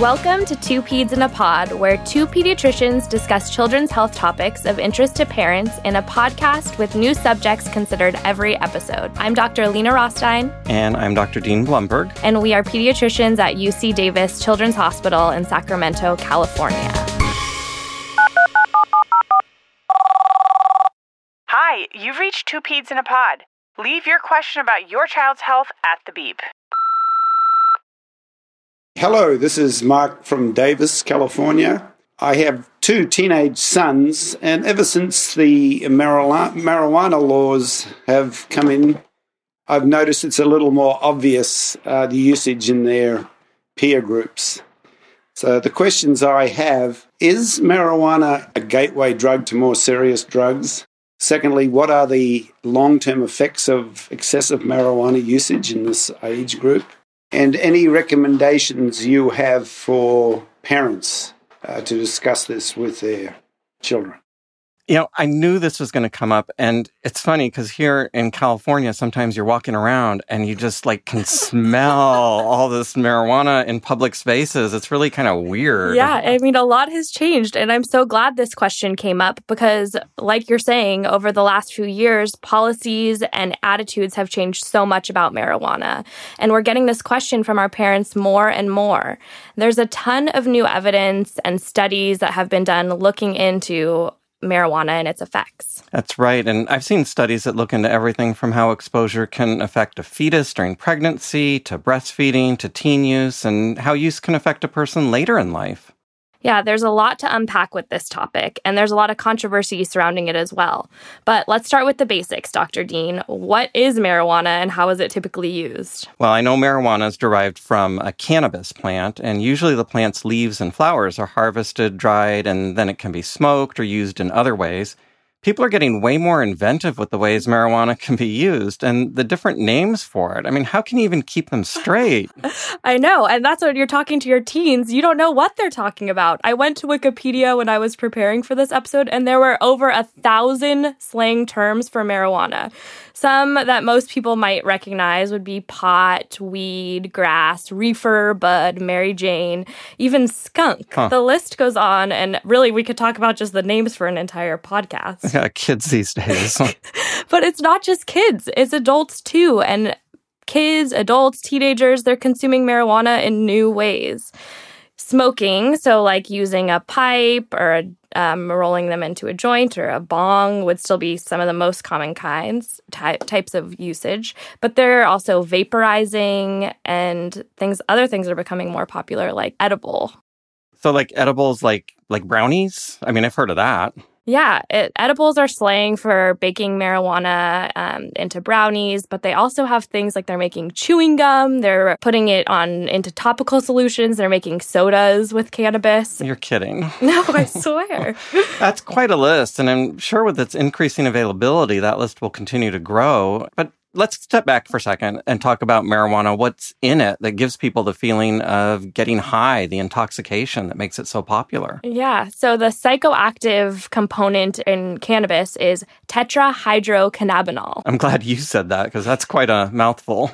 Welcome to Two Peds in a Pod, where two pediatricians discuss children's health topics of interest to parents in a podcast with new subjects considered every episode. I'm Dr. Alina Rothstein. And I'm Dr. Dean Blumberg. And we are pediatricians at UC Davis Children's Hospital in Sacramento, California. Hi, you've reached Two Peds in a Pod. Leave your question about your child's health at the beep. Hello, this is Mark from Davis, California. I have two teenage sons, and ever since the marijuana laws have come in, I've noticed it's a little more obvious, the usage in their peer groups. So the questions I have, is marijuana a gateway drug to more serious drugs? Secondly, what are the long-term effects of excessive marijuana usage in this age group? And any recommendations you have for parents to discuss this with their children? You know, I knew this was going to come up, and it's funny because here in California, sometimes you're walking around and you just can smell all this marijuana in public spaces. It's really kind of weird. Yeah, I mean, a lot has changed, and I'm so glad this question came up because, like you're saying, over the last few years, policies and attitudes have changed so much about marijuana, and we're getting this question from our parents more and more. There's a ton of new evidence and studies that have been done looking into marijuana and its effects. That's right. And I've seen studies that look into everything from how exposure can affect a fetus during pregnancy, to breastfeeding, to teen use, and how use can affect a person later in life. Yeah, there's a lot to unpack with this topic, and there's a lot of controversy surrounding it as well. But let's start with the basics, Dr. Dean. What is marijuana and how is it typically used? Well, I know marijuana is derived from a cannabis plant, and usually the plant's leaves and flowers are harvested, dried, and then it can be smoked or used in other ways. People are getting way more inventive with the ways marijuana can be used and the different names for it. I mean, how can you even keep them straight? I know. And that's when you're talking to your teens. You don't know what they're talking about. I went to Wikipedia when I was preparing for this episode, and there were over 1,000 slang terms for marijuana. Some that most people might recognize would be pot, weed, grass, reefer, bud, Mary Jane, even skunk. Huh. The list goes on, and really we could talk about just the names for an entire podcast. Yeah, kids these days. But it's not just kids, it's adults too, and kids, adults, teenagers, they're consuming marijuana in new ways. Smoking, so like using a pipe or rolling them into a joint or a bong would still be some of the most common kinds, types of usage. But there are also vaporizing and other things that are becoming more popular, like edible. So like edibles, like brownies? I mean, I've heard of that. Yeah, edibles are slang for baking marijuana into brownies, but they also have things like they're making chewing gum, they're putting it into topical solutions, they're making sodas with cannabis. You're kidding. No, I swear. That's quite a list, and I'm sure with its increasing availability, that list will continue to grow. But let's step back for a second and talk about marijuana, what's in it that gives people the feeling of getting high, the intoxication that makes it so popular. Yeah, so the psychoactive component in cannabis is tetrahydrocannabinol. I'm glad you said that because that's quite a mouthful.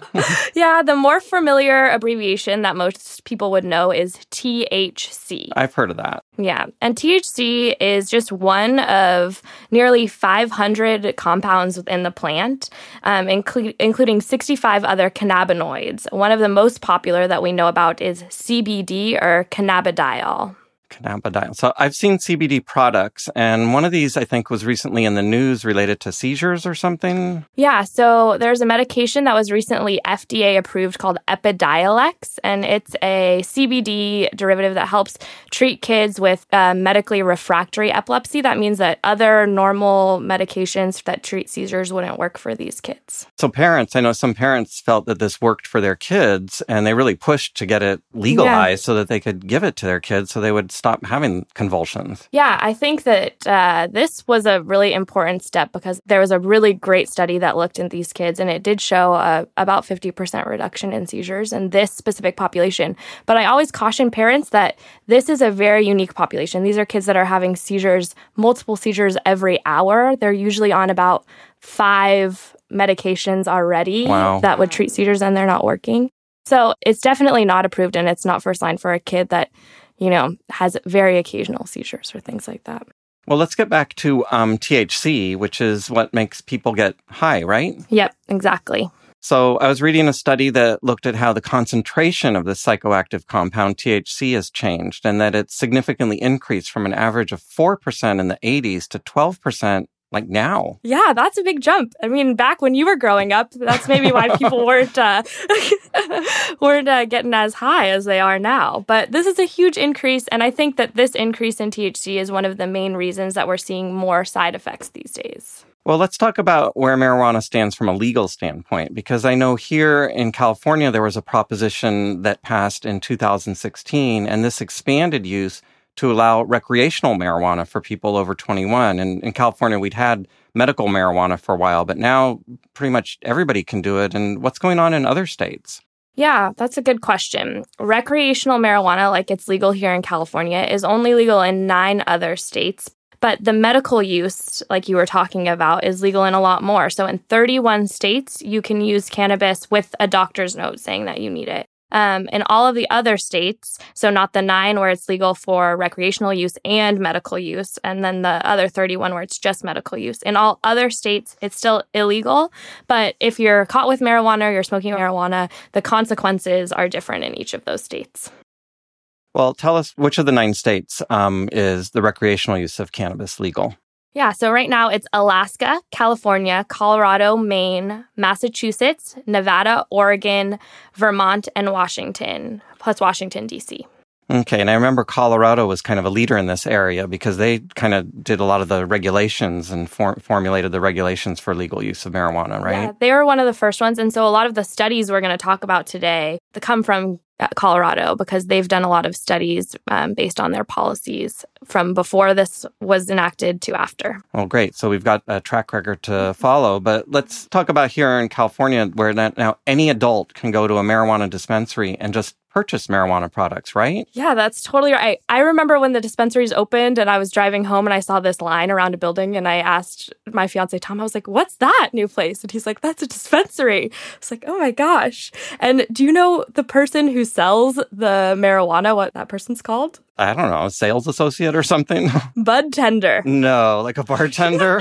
Yeah, the more familiar abbreviation that most people would know is THC. I've heard of that. Yeah, and THC is just one of nearly 500 compounds within the plant, including 65 other cannabinoids. One of the most popular that we know about is CBD or cannabidiol. Cannabidiol. So I've seen CBD products, and one of these, I think, was recently in the news related to seizures or something? Yeah, so there's a medication that was recently FDA approved called Epidiolex, and it's a CBD derivative that helps treat kids with medically refractory epilepsy. That means that other normal medications that treat seizures wouldn't work for these kids. So parents, I know some parents felt that this worked for their kids, and they really pushed to get it legalized so that they could give it to their kids so they would stop having convulsions. Yeah, I think that this was a really important step because there was a really great study that looked at these kids, and it did show about 50% reduction in seizures in this specific population. But I always caution parents that this is a very unique population. These are kids that are having seizures, multiple seizures every hour. They're usually on about 5 medications already that would treat seizures, and they're not working. So it's definitely not approved, and it's not first line for a kid that, you know, has very occasional seizures or things like that. Well, let's get back to THC, which is what makes people get high, right? Yep, exactly. So I was reading a study that looked at how the concentration of the psychoactive compound THC has changed, and that it's significantly increased from an average of 4% in the 80s to 12% like now. Yeah, that's a big jump. I mean, back when you were growing up, that's maybe why people weren't getting as high as they are now. But this is a huge increase, and I think that this increase in THC is one of the main reasons that we're seeing more side effects these days. Well, let's talk about where marijuana stands from a legal standpoint, because I know here in California, there was a proposition that passed in 2016, and this expanded use to allow recreational marijuana for people over 21. And in California, we'd had medical marijuana for a while, but now pretty much everybody can do it. And what's going on in other states? Yeah, that's a good question. Recreational marijuana, like it's legal here in California, is only legal in 9 other states. But the medical use, like you were talking about, is legal in a lot more. So in 31 states, you can use cannabis with a doctor's note saying that you need it. In all of the other states, so not the 9 where it's legal for recreational use and medical use, and then the other 31 where it's just medical use. In all other states, it's still illegal, but if you're caught with marijuana or you're smoking marijuana, the consequences are different in each of those states. Well, tell us which of the 9 states is the recreational use of cannabis legal? Yeah, so right now it's Alaska, California, Colorado, Maine, Massachusetts, Nevada, Oregon, Vermont, and Washington, plus Washington, D.C. Okay, and I remember Colorado was kind of a leader in this area because they kind of did a lot of the regulations and formulated the regulations for legal use of marijuana, right? Yeah, they were one of the first ones, and so a lot of the studies we're going to talk about today come from Colorado because they've done a lot of studies based on their policies from before this was enacted to after. Well, great. So we've got a track record to follow, but let's talk about here in California where now any adult can go to a marijuana dispensary and just purchase marijuana products, right? Yeah, that's totally right. I remember when the dispensaries opened and I was driving home and I saw this line around a building and I asked my fiance, Tom, I was like, what's that new place? And he's like, that's a dispensary. I was like, oh my gosh. And do you know the person who sells the marijuana, what that person's called? I don't know, a sales associate or something? Bud tender. No, like a bartender?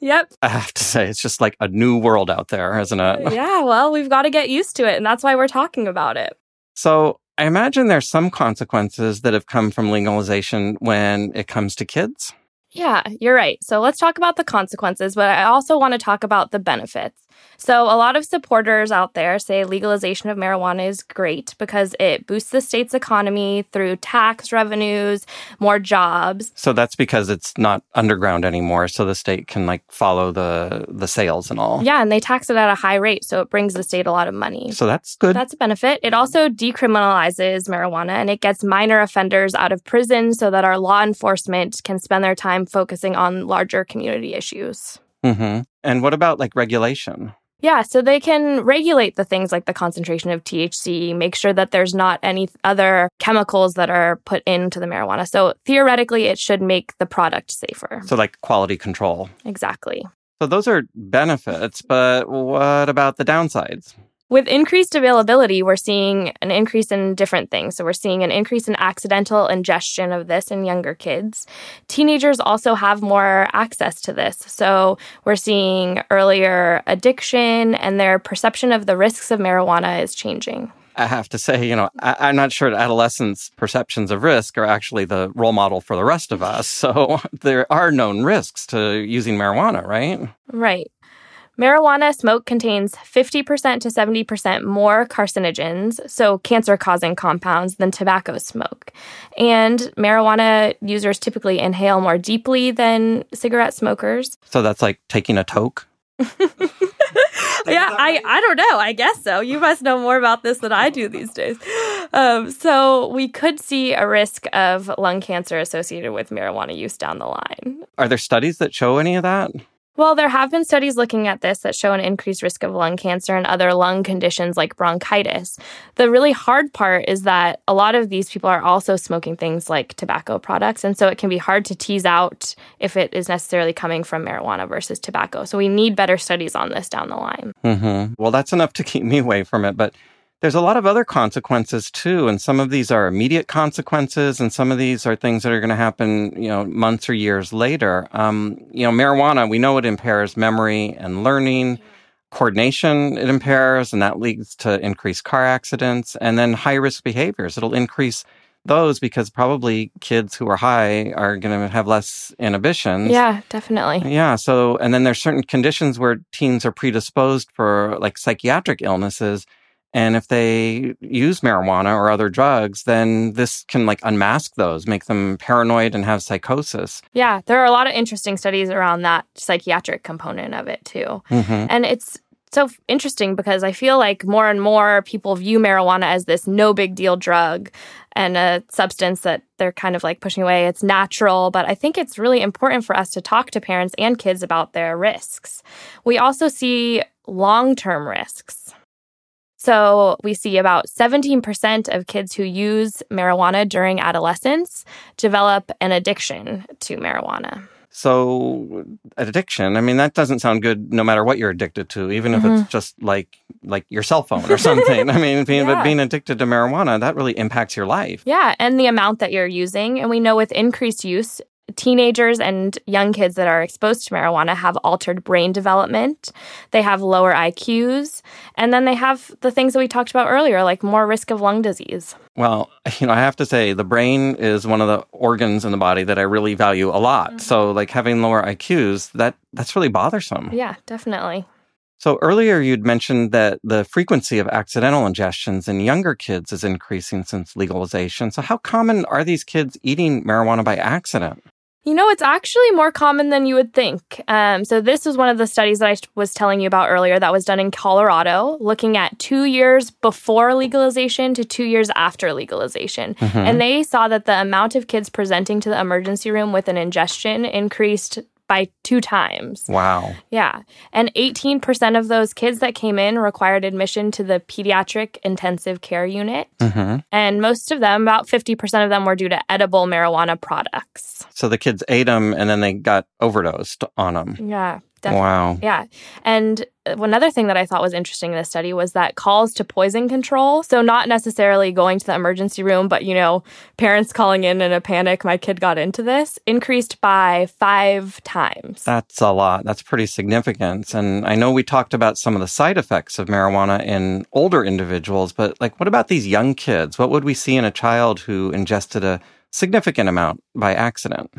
Yep. I have to say, it's just like a new world out there, isn't it? Yeah, well, we've got to get used to it. And that's why we're talking about it. So I imagine there's some consequences that have come from legalization when it comes to kids. Yeah, you're right. So let's talk about the consequences, but I also want to talk about the benefits. So a lot of supporters out there say legalization of marijuana is great because it boosts the state's economy through tax revenues, more jobs. So that's because it's not underground anymore, so the state can like follow the sales and all. Yeah, and they tax it at a high rate, so it brings the state a lot of money. So that's good. That's a benefit. It also decriminalizes marijuana, and it gets minor offenders out of prison so that our law enforcement can spend their time focusing on larger community issues. Mm-hmm. And what about like regulation? Yeah, so they can regulate the things like the concentration of THC, make sure that there's not any other chemicals that are put into the marijuana. So theoretically, it should make the product safer. So like quality control. Exactly. So those are benefits, but what about the downsides? With increased availability, we're seeing an increase in different things. So we're seeing an increase in accidental ingestion of this in younger kids. Teenagers also have more access to this. So we're seeing earlier addiction, and their perception of the risks of marijuana is changing. I have to say, you know, I'm not sure adolescents' perceptions of risk are actually the role model for the rest of us. So there are known risks to using marijuana, right? Right. Marijuana smoke contains 50% to 70% more carcinogens, so cancer-causing compounds, than tobacco smoke. And marijuana users typically inhale more deeply than cigarette smokers. So that's like taking a toke? Yeah, I don't know. I guess so. You must know more about this than I do these days. So we could see a risk of lung cancer associated with marijuana use down the line. Are there studies that show any of that? Well, there have been studies looking at this that show an increased risk of lung cancer and other lung conditions like bronchitis. The really hard part is that a lot of these people are also smoking things like tobacco products, and so it can be hard to tease out if it is necessarily coming from marijuana versus tobacco. So we need better studies on this down the line. Mm-hmm. Well, that's enough to keep me away from it, but there's a lot of other consequences too. And some of these are immediate consequences, and some of these are things that are going to happen, months or years later. Marijuana, we know it impairs memory and learning. Coordination, it impairs, and that leads to increased car accidents. And then high-risk behaviors, it'll increase those because probably kids who are high are going to have less inhibitions. Yeah, definitely. Yeah. So, and then there's certain conditions where teens are predisposed for like psychiatric illnesses. And if they use marijuana or other drugs, then this can like unmask those, make them paranoid and have psychosis. Yeah, there are a lot of interesting studies around that psychiatric component of it too. Mm-hmm. And it's so interesting because I feel like more and more people view marijuana as this no big deal drug and a substance that they're kind of like pushing away. It's natural, but I think it's really important for us to talk to parents and kids about their risks. We also see long-term risks. So we see about 17% of kids who use marijuana during adolescence develop an addiction to marijuana. So addiction, I mean, that doesn't sound good no matter what you're addicted to, even if it's just like your cell phone or something. I mean, but being addicted to marijuana, that really impacts your life. Yeah, and the amount that you're using. And we know with increased use, teenagers and young kids that are exposed to marijuana have altered brain development. They have lower IQs. And then they have the things that we talked about earlier, like more risk of lung disease. Well, I have to say the brain is one of the organs in the body that I really value a lot. Mm-hmm. So like having lower IQs, that's really bothersome. Yeah, definitely. So earlier you'd mentioned that the frequency of accidental ingestions in younger kids is increasing since legalization. So how common are these kids eating marijuana by accident? It's actually more common than you would think. So this was one of the studies that I was telling you about earlier that was done in Colorado, looking at 2 years before legalization to 2 years after legalization. Mm-hmm. And they saw that the amount of kids presenting to the emergency room with an ingestion increased by 2 times. Wow. Yeah. And 18% of those kids that came in required admission to the pediatric intensive care unit. Mm-hmm. And most of them, about 50% of them, were due to edible marijuana products. So the kids ate them and then they got overdosed on them. Yeah. Definitely. Wow. Yeah. And another thing that I thought was interesting in this study was that calls to poison control, so not necessarily going to the emergency room, but, parents calling in a panic, my kid got into this, increased by 5 times. That's a lot. That's pretty significant. And I know we talked about some of the side effects of marijuana in older individuals, but like, what about these young kids? What would we see in a child who ingested a significant amount by accident?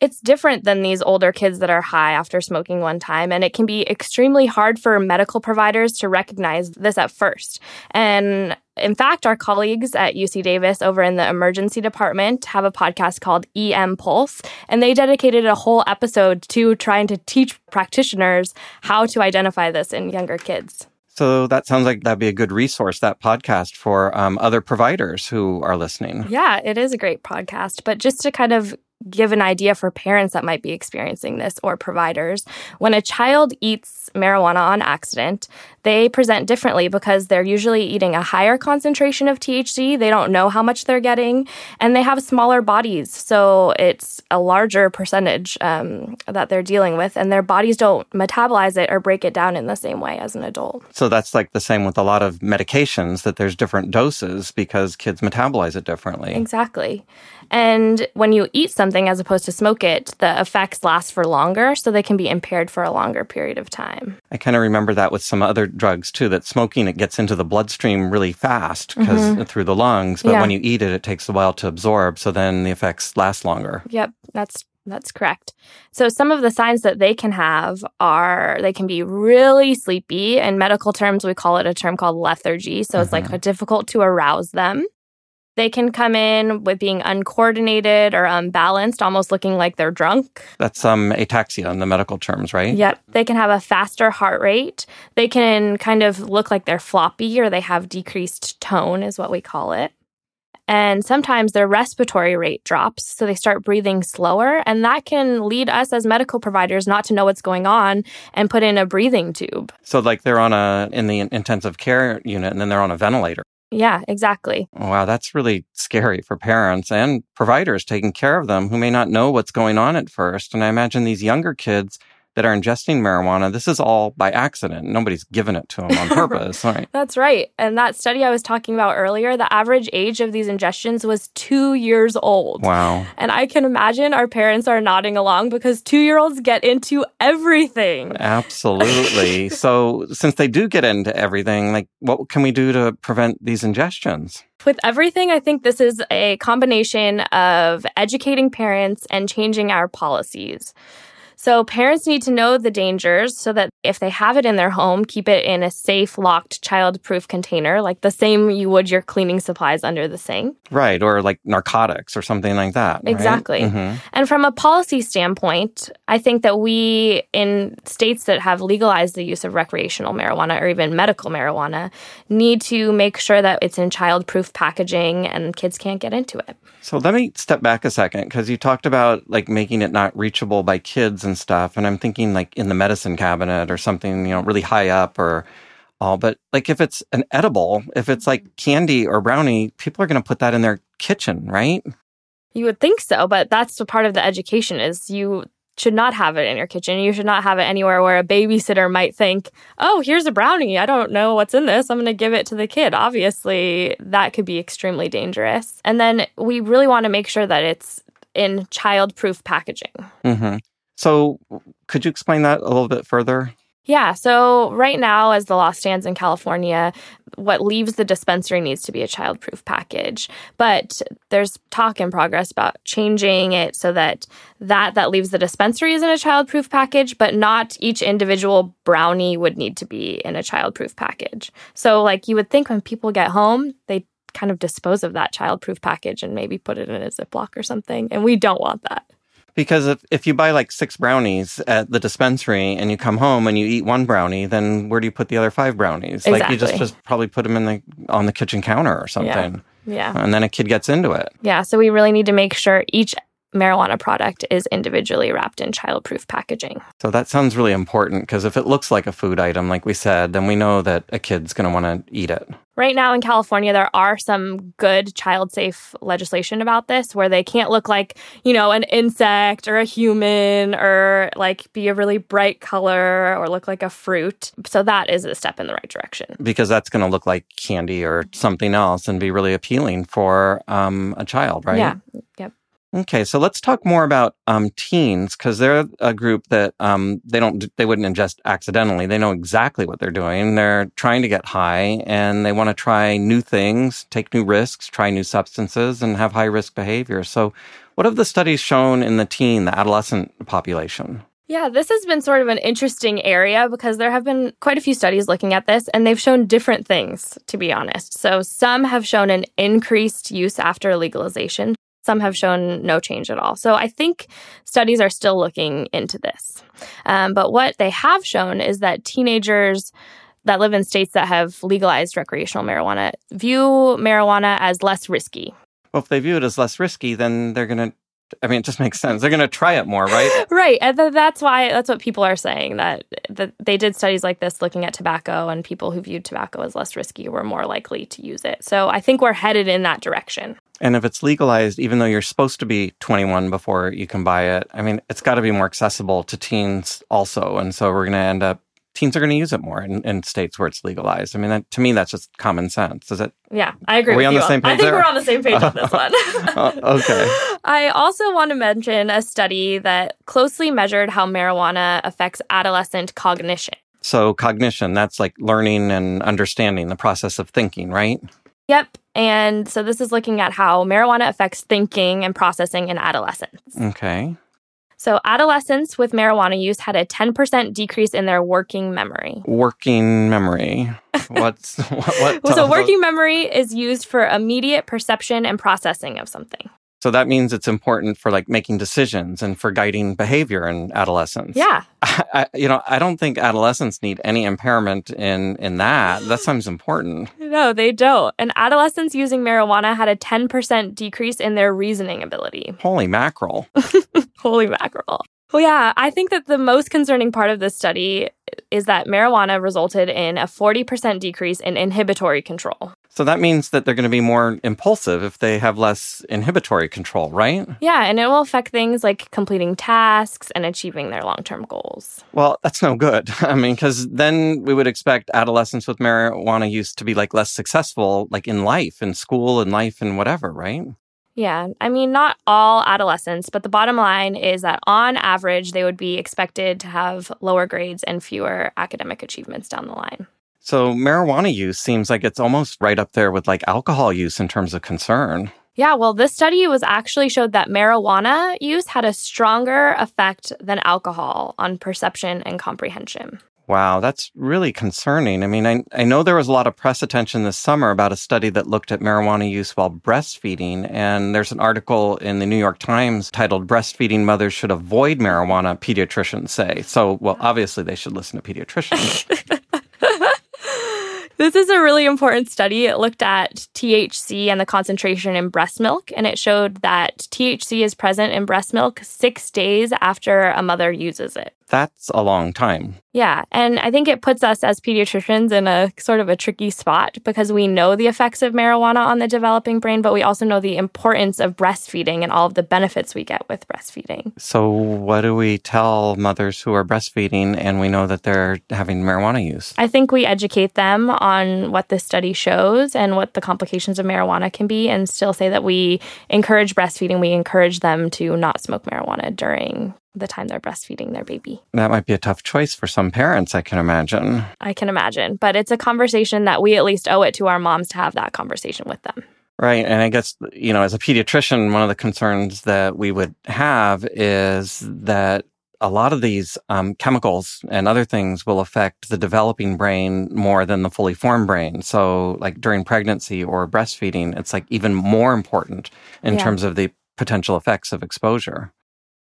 It's different than these older kids that are high after smoking one time, and it can be extremely hard for medical providers to recognize this at first. And in fact, our colleagues at UC Davis over in the emergency department have a podcast called EM Pulse, and they dedicated a whole episode to trying to teach practitioners how to identify this in younger kids. So that sounds like that'd be a good resource, that podcast, for other providers who are listening. Yeah, it is a great podcast. But just to kind of give an idea for parents that might be experiencing this or providers, when a child eats marijuana on accident, they present differently because they're usually eating a higher concentration of THC. They don't know how much they're getting, and they have smaller bodies. So it's a larger percentage that they're dealing with, and their bodies don't metabolize it or break it down in the same way as an adult. So that's like the same with a lot of medications, that there's different doses because kids metabolize it differently. Exactly. And when you eat something as opposed to smoke it, the effects last for longer, so they can be impaired for a longer period of time. I kind of remember that with some other drugs, too, that smoking, it gets into the bloodstream really fast because through the lungs, but when you eat it, it takes a while to absorb, so then the effects last longer. Yep, that's correct. So some of the signs that they can have are they can be really sleepy. In medical terms, we call it a term called lethargy, so it's like difficult to arouse them. They can come in with being uncoordinated or unbalanced, almost looking like they're drunk. That's ataxia in the medical terms, right? Yep. They can have a faster heart rate. They can kind of look like they're floppy, or they have decreased tone is what we call it. And sometimes their respiratory rate drops, so they start breathing slower. And that can lead us as medical providers not to know what's going on and put in a breathing tube. So like they're in the intensive care unit, and then they're on a ventilator. Yeah, exactly. Wow, that's really scary for parents and providers taking care of them who may not know what's going on at first. And I imagine these younger kids, that are ingesting marijuana, this is all by accident. Nobody's given it to them on purpose, right? That's right. And that study I was talking about earlier, the average age of these ingestions was 2 years old. Wow. And I can imagine our parents are nodding along because 2-year-olds get into everything. Absolutely. So since they do get into everything, like, what can we do to prevent these ingestions? With everything, I think this is a combination of educating parents and changing our policies. So parents need to know the dangers so that if they have it in their home, keep it in a safe, locked, child-proof container, like the same you would your cleaning supplies under the sink. Right, or like narcotics or something like that. Exactly. Right? Mm-hmm. And from a policy standpoint, I think that we, in states that have legalized the use of recreational marijuana or even medical marijuana, need to make sure that it's in child-proof packaging and kids can't get into it. So let me step back a second, because you talked about like making it not reachable by kids and stuff, and I'm thinking like in the medicine cabinet or something, you know, really high up or all. But like if it's an edible, if it's like candy or brownie, people are going to put that in their kitchen, right? You would think so, but that's the part of the education is you should not have it in your kitchen. You should not have it anywhere where a babysitter might think, oh, here's a brownie. I don't know what's in this. I'm going to give it to the kid. Obviously, that could be extremely dangerous. And then we really want to make sure that it's in child-proof packaging. Mm-hmm. So could you explain that a little bit further? Yeah. So right now, as the law stands in California, what leaves the dispensary needs to be a child-proof package. But there's talk in progress about changing it so that that leaves the dispensary is in a child-proof package, but not each individual brownie would need to be in a child-proof package. So like you would think when people get home, they kind of dispose of that child-proof package and maybe put it in a Ziploc or something. And we don't want that. Because if you buy like 6 brownies at the dispensary and you come home and you eat one brownie, then where do you put the other 5 brownies? Exactly. Like you just probably put them on the kitchen counter or something. Yeah. And then a kid gets into it. Yeah. So we really need to make sure each marijuana product is individually wrapped in child-proof packaging. So that sounds really important because if it looks like a food item, like we said, then we know that a kid's going to want to eat it. Right now in California, there are some good child-safe legislation about this where they can't look like, you know, an insect or a human or like be a really bright color or look like a fruit. So that is a step in the right direction. Because that's going to look like candy or something else and be really appealing for a child, right? Yeah. Yep. Okay, so let's talk more about teens, because they're a group that they wouldn't ingest accidentally. They know exactly what they're doing. They're trying to get high, and they want to try new things, take new risks, try new substances, and have high-risk behavior. So what have the studies shown in the adolescent population? Yeah, this has been sort of an interesting area because there have been quite a few studies looking at this, and they've shown different things, to be honest. So some have shown an increased use after legalization. Some have shown no change at all. So I think studies are still looking into this. But what they have shown is that teenagers that live in states that have legalized recreational marijuana view marijuana as less risky. Well, if they view it as less risky, then they're going to, I mean, it just makes sense. They're going to try it more, right? Right. And that's what people are saying, that they did studies like this looking at tobacco, and people who viewed tobacco as less risky were more likely to use it. So I think we're headed in that direction. And if it's legalized, even though you're supposed to be 21 before you can buy it, I mean, it's got to be more accessible to teens also. And so we're going to end up, teens are going to use it more in states where it's legalized. I mean, to me, that's just common sense. Is it? Yeah, I agree with you. Are we on the same page? I think we're on the same page on this one. Okay. I also want to mention a study that closely measured how marijuana affects adolescent cognition. So cognition, that's like learning and understanding, the process of thinking, right? Yep. And so this is looking at how marijuana affects thinking and processing in adolescents. Okay. So adolescents with marijuana use had a 10% decrease in their working memory. Working memory. What's what? So working memory is used for immediate perception and processing of something. So that means it's important for like making decisions and for guiding behavior in adolescents. Yeah. I don't think adolescents need any impairment in that. That sounds important. No, they don't. And adolescents using marijuana had a 10% decrease in their reasoning ability. Holy mackerel. Holy mackerel. Well, yeah, I think that the most concerning part of this study is that marijuana resulted in a 40% decrease in inhibitory control. So that means that they're going to be more impulsive if they have less inhibitory control, right? Yeah, and it will affect things like completing tasks and achieving their long-term goals. Well, that's no good. I mean, because then we would expect adolescents with marijuana use to be like less successful, like in life, in school, in life, and whatever, right? Yeah, I mean, not all adolescents, but the bottom line is that on average, they would be expected to have lower grades and fewer academic achievements down the line. So marijuana use seems like it's almost right up there with like alcohol use in terms of concern. Yeah, well, this study was actually showed that marijuana use had a stronger effect than alcohol on perception and comprehension. Wow, that's really concerning. I mean, I know there was a lot of press attention this summer about a study that looked at marijuana use while breastfeeding, and there's an article in the New York Times titled, "Breastfeeding Mothers Should Avoid Marijuana, Pediatricians Say." So, well, obviously they should listen to pediatricians. This is a really important study. It looked at THC and the concentration in breast milk, and it showed that THC is present in breast milk 6 days after a mother uses it. That's a long time. Yeah, and I think it puts us as pediatricians in a sort of a tricky spot because we know the effects of marijuana on the developing brain, but we also know the importance of breastfeeding and all of the benefits we get with breastfeeding. So what do we tell mothers who are breastfeeding and we know that they're having marijuana use? I think we educate them on what this study shows and what the complications of marijuana can be, and still say that we encourage breastfeeding. We encourage them to not smoke marijuana during the time they're breastfeeding their baby. That might be a tough choice for some parents, I can imagine. I can imagine. But it's a conversation that we at least owe it to our moms to have that conversation with them. Right. And I guess, you know, as a pediatrician, one of the concerns that we would have is that a lot of these chemicals and other things will affect the developing brain more than the fully formed brain. So like during pregnancy or breastfeeding, it's like even more important in terms of the potential effects of exposure.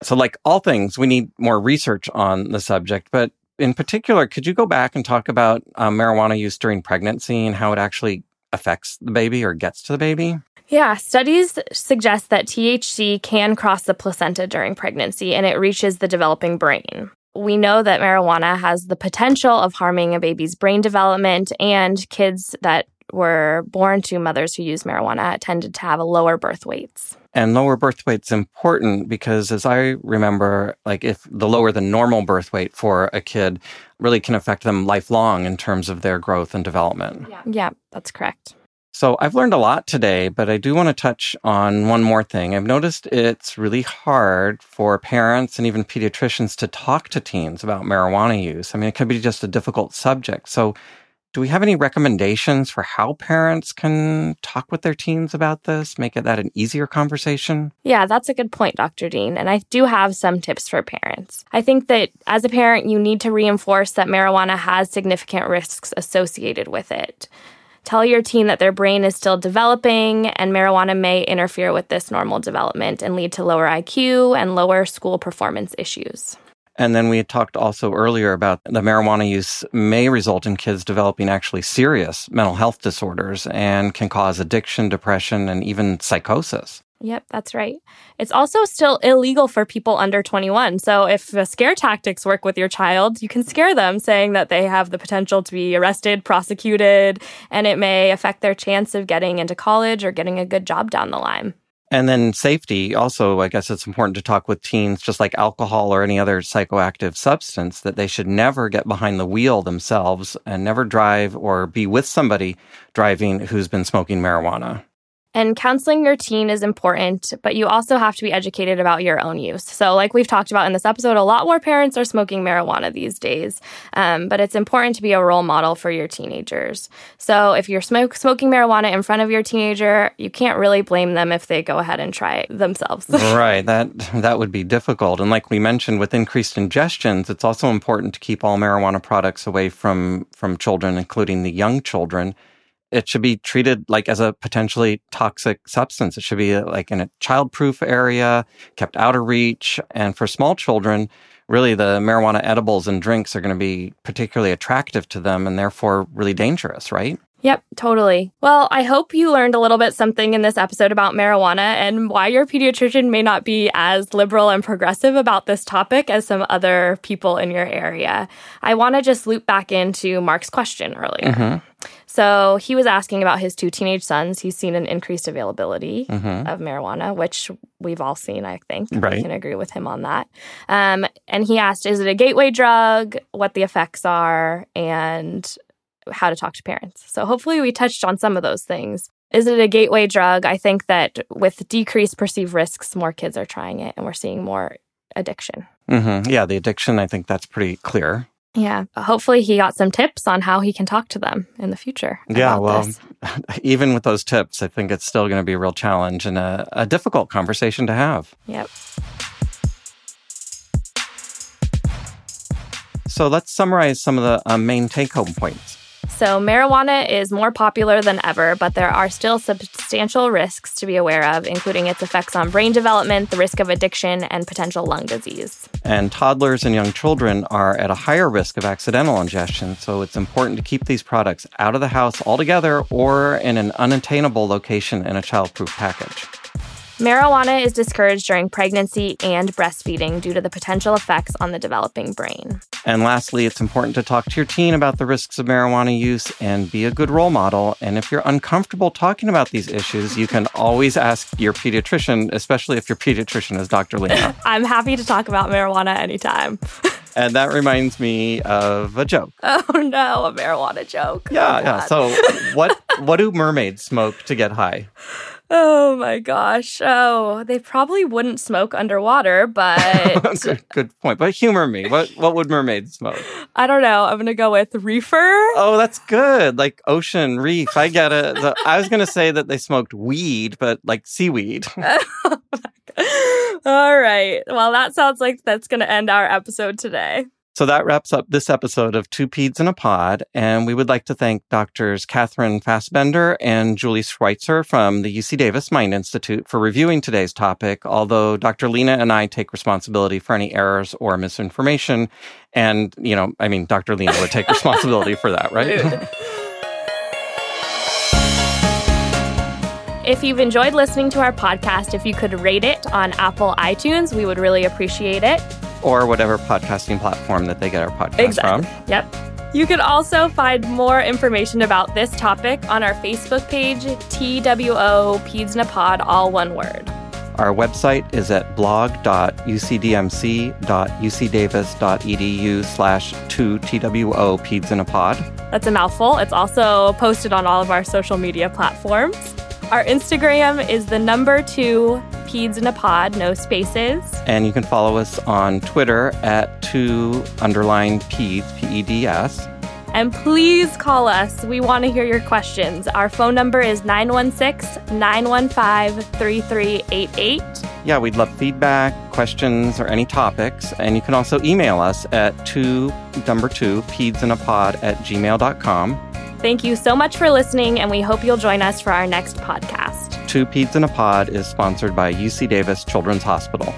So like all things, we need more research on the subject. But in particular, could you go back and talk about marijuana use during pregnancy and how it actually affects the baby or gets to the baby? Yeah, studies suggest that THC can cross the placenta during pregnancy and it reaches the developing brain. We know that marijuana has the potential of harming a baby's brain development, and kids that were born to mothers who use marijuana tended to have lower birth weights. And lower birth weight's important because, as I remember, like if the lower than normal birth weight for a kid really can affect them lifelong in terms of their growth and development. Yeah, that's correct. So I've learned a lot today, but I do want to touch on one more thing. I've noticed it's really hard for parents and even pediatricians to talk to teens about marijuana use. I mean, it could be just a difficult subject. So do we have any recommendations for how parents can talk with their teens about this, make it that an easier conversation? Yeah, that's a good point, Dr. Dean. And I do have some tips for parents. I think that as a parent, you need to reinforce that marijuana has significant risks associated with it. Tell your teen that their brain is still developing and marijuana may interfere with this normal development and lead to lower IQ and lower school performance issues. And then we had talked also earlier about the marijuana use may result in kids developing actually serious mental health disorders and can cause addiction, depression, and even psychosis. Yep, that's right. It's also still illegal for people under 21. So if scare tactics work with your child, you can scare them saying that they have the potential to be arrested, prosecuted, and it may affect their chance of getting into college or getting a good job down the line. And then safety, also, I guess it's important to talk with teens, just like alcohol or any other psychoactive substance, that they should never get behind the wheel themselves and never drive or be with somebody driving who's been smoking marijuana. And counseling your teen is important, but you also have to be educated about your own use. So like we've talked about in this episode, a lot more parents are smoking marijuana these days, but it's important to be a role model for your teenagers. So if you're smoking marijuana in front of your teenager, you can't really blame them if they go ahead and try it themselves. Right. That would be difficult. And like we mentioned, with increased ingestions, it's also important to keep all marijuana products away from children, including the young children. It should be treated like as a potentially toxic substance. It should be like in a childproof area, kept out of reach. And for small children, really the marijuana edibles and drinks are going to be particularly attractive to them and therefore really dangerous, right? Yep, totally. Well, I hope you learned a little bit something in this episode about marijuana and why your pediatrician may not be as liberal and progressive about this topic as some other people in your area. I want to just loop back into Mark's question earlier. Mm-hmm. So he was asking about his two teenage sons. He's seen an increased availability mm-hmm. of marijuana, which we've all seen, I think. Right. We can agree with him on that. And he asked, is it a gateway drug, what the effects are, and how to talk to parents. So hopefully we touched on some of those things. Is it a gateway drug? I think that with decreased perceived risks, more kids are trying it and we're seeing more addiction. Mm-hmm. Yeah, the addiction, I think that's pretty clear. Yeah. Hopefully he got some tips on how he can talk to them in the future. Yeah, well, even with those tips, I think it's still going to be a real challenge and a difficult conversation to have. Yep. So let's summarize some of the main take-home points. So marijuana is more popular than ever, but there are still substantial risks to be aware of, including its effects on brain development, the risk of addiction, and potential lung disease. And toddlers and young children are at a higher risk of accidental ingestion, so it's important to keep these products out of the house altogether or in an unattainable location in a child-proof package. Marijuana is discouraged during pregnancy and breastfeeding due to the potential effects on the developing brain. And lastly, it's important to talk to your teen about the risks of marijuana use and be a good role model. And if you're uncomfortable talking about these issues, you can always ask your pediatrician, especially if your pediatrician is Dr. Lena. I'm happy to talk about marijuana anytime. And that reminds me of a joke. Oh, no, a marijuana joke. Yeah. So what do mermaids smoke to get high? Oh, my gosh. Oh, they probably wouldn't smoke underwater, but... good point. But humor me. What would mermaids smoke? I don't know. I'm going to go with reefer. Oh, that's good. Like ocean, reef. I get it. I was going to say that they smoked weed, but like seaweed. All right. Well, that sounds like that's going to end our episode today. So that wraps up this episode of Two Peds in a Pod, and we would like to thank Drs. Catherine Fassbender and Julie Schweitzer from the UC Davis Mind Institute for reviewing today's topic, although Dr. Lena and I take responsibility for any errors or misinformation, and, Dr. Lena would take responsibility for that, right? If you've enjoyed listening to our podcast, if you could rate it on Apple iTunes, we would really appreciate it. Or whatever podcasting platform that they get our podcast from. Yep. You can also find more information about this topic on our Facebook page, TWO Peds in a Pod, all one word. Our website is at blog.ucdmc.ucdavis.edu/2TWO Peds in a Pod. That's a mouthful. It's also posted on all of our social media platforms. Our Instagram is the 2 Peds in a Pod, no spaces. And you can follow us on Twitter at 2_Peds, P-E-D-S. And please call us. We want to hear your questions. Our phone number is 916-915-3388. Yeah, we'd love feedback, questions, or any topics. And you can also email us at 2 pedsinapod@gmail.com. Thank you so much for listening, and we hope you'll join us for our next podcast. Two Peds in a Pod is sponsored by UC Davis Children's Hospital.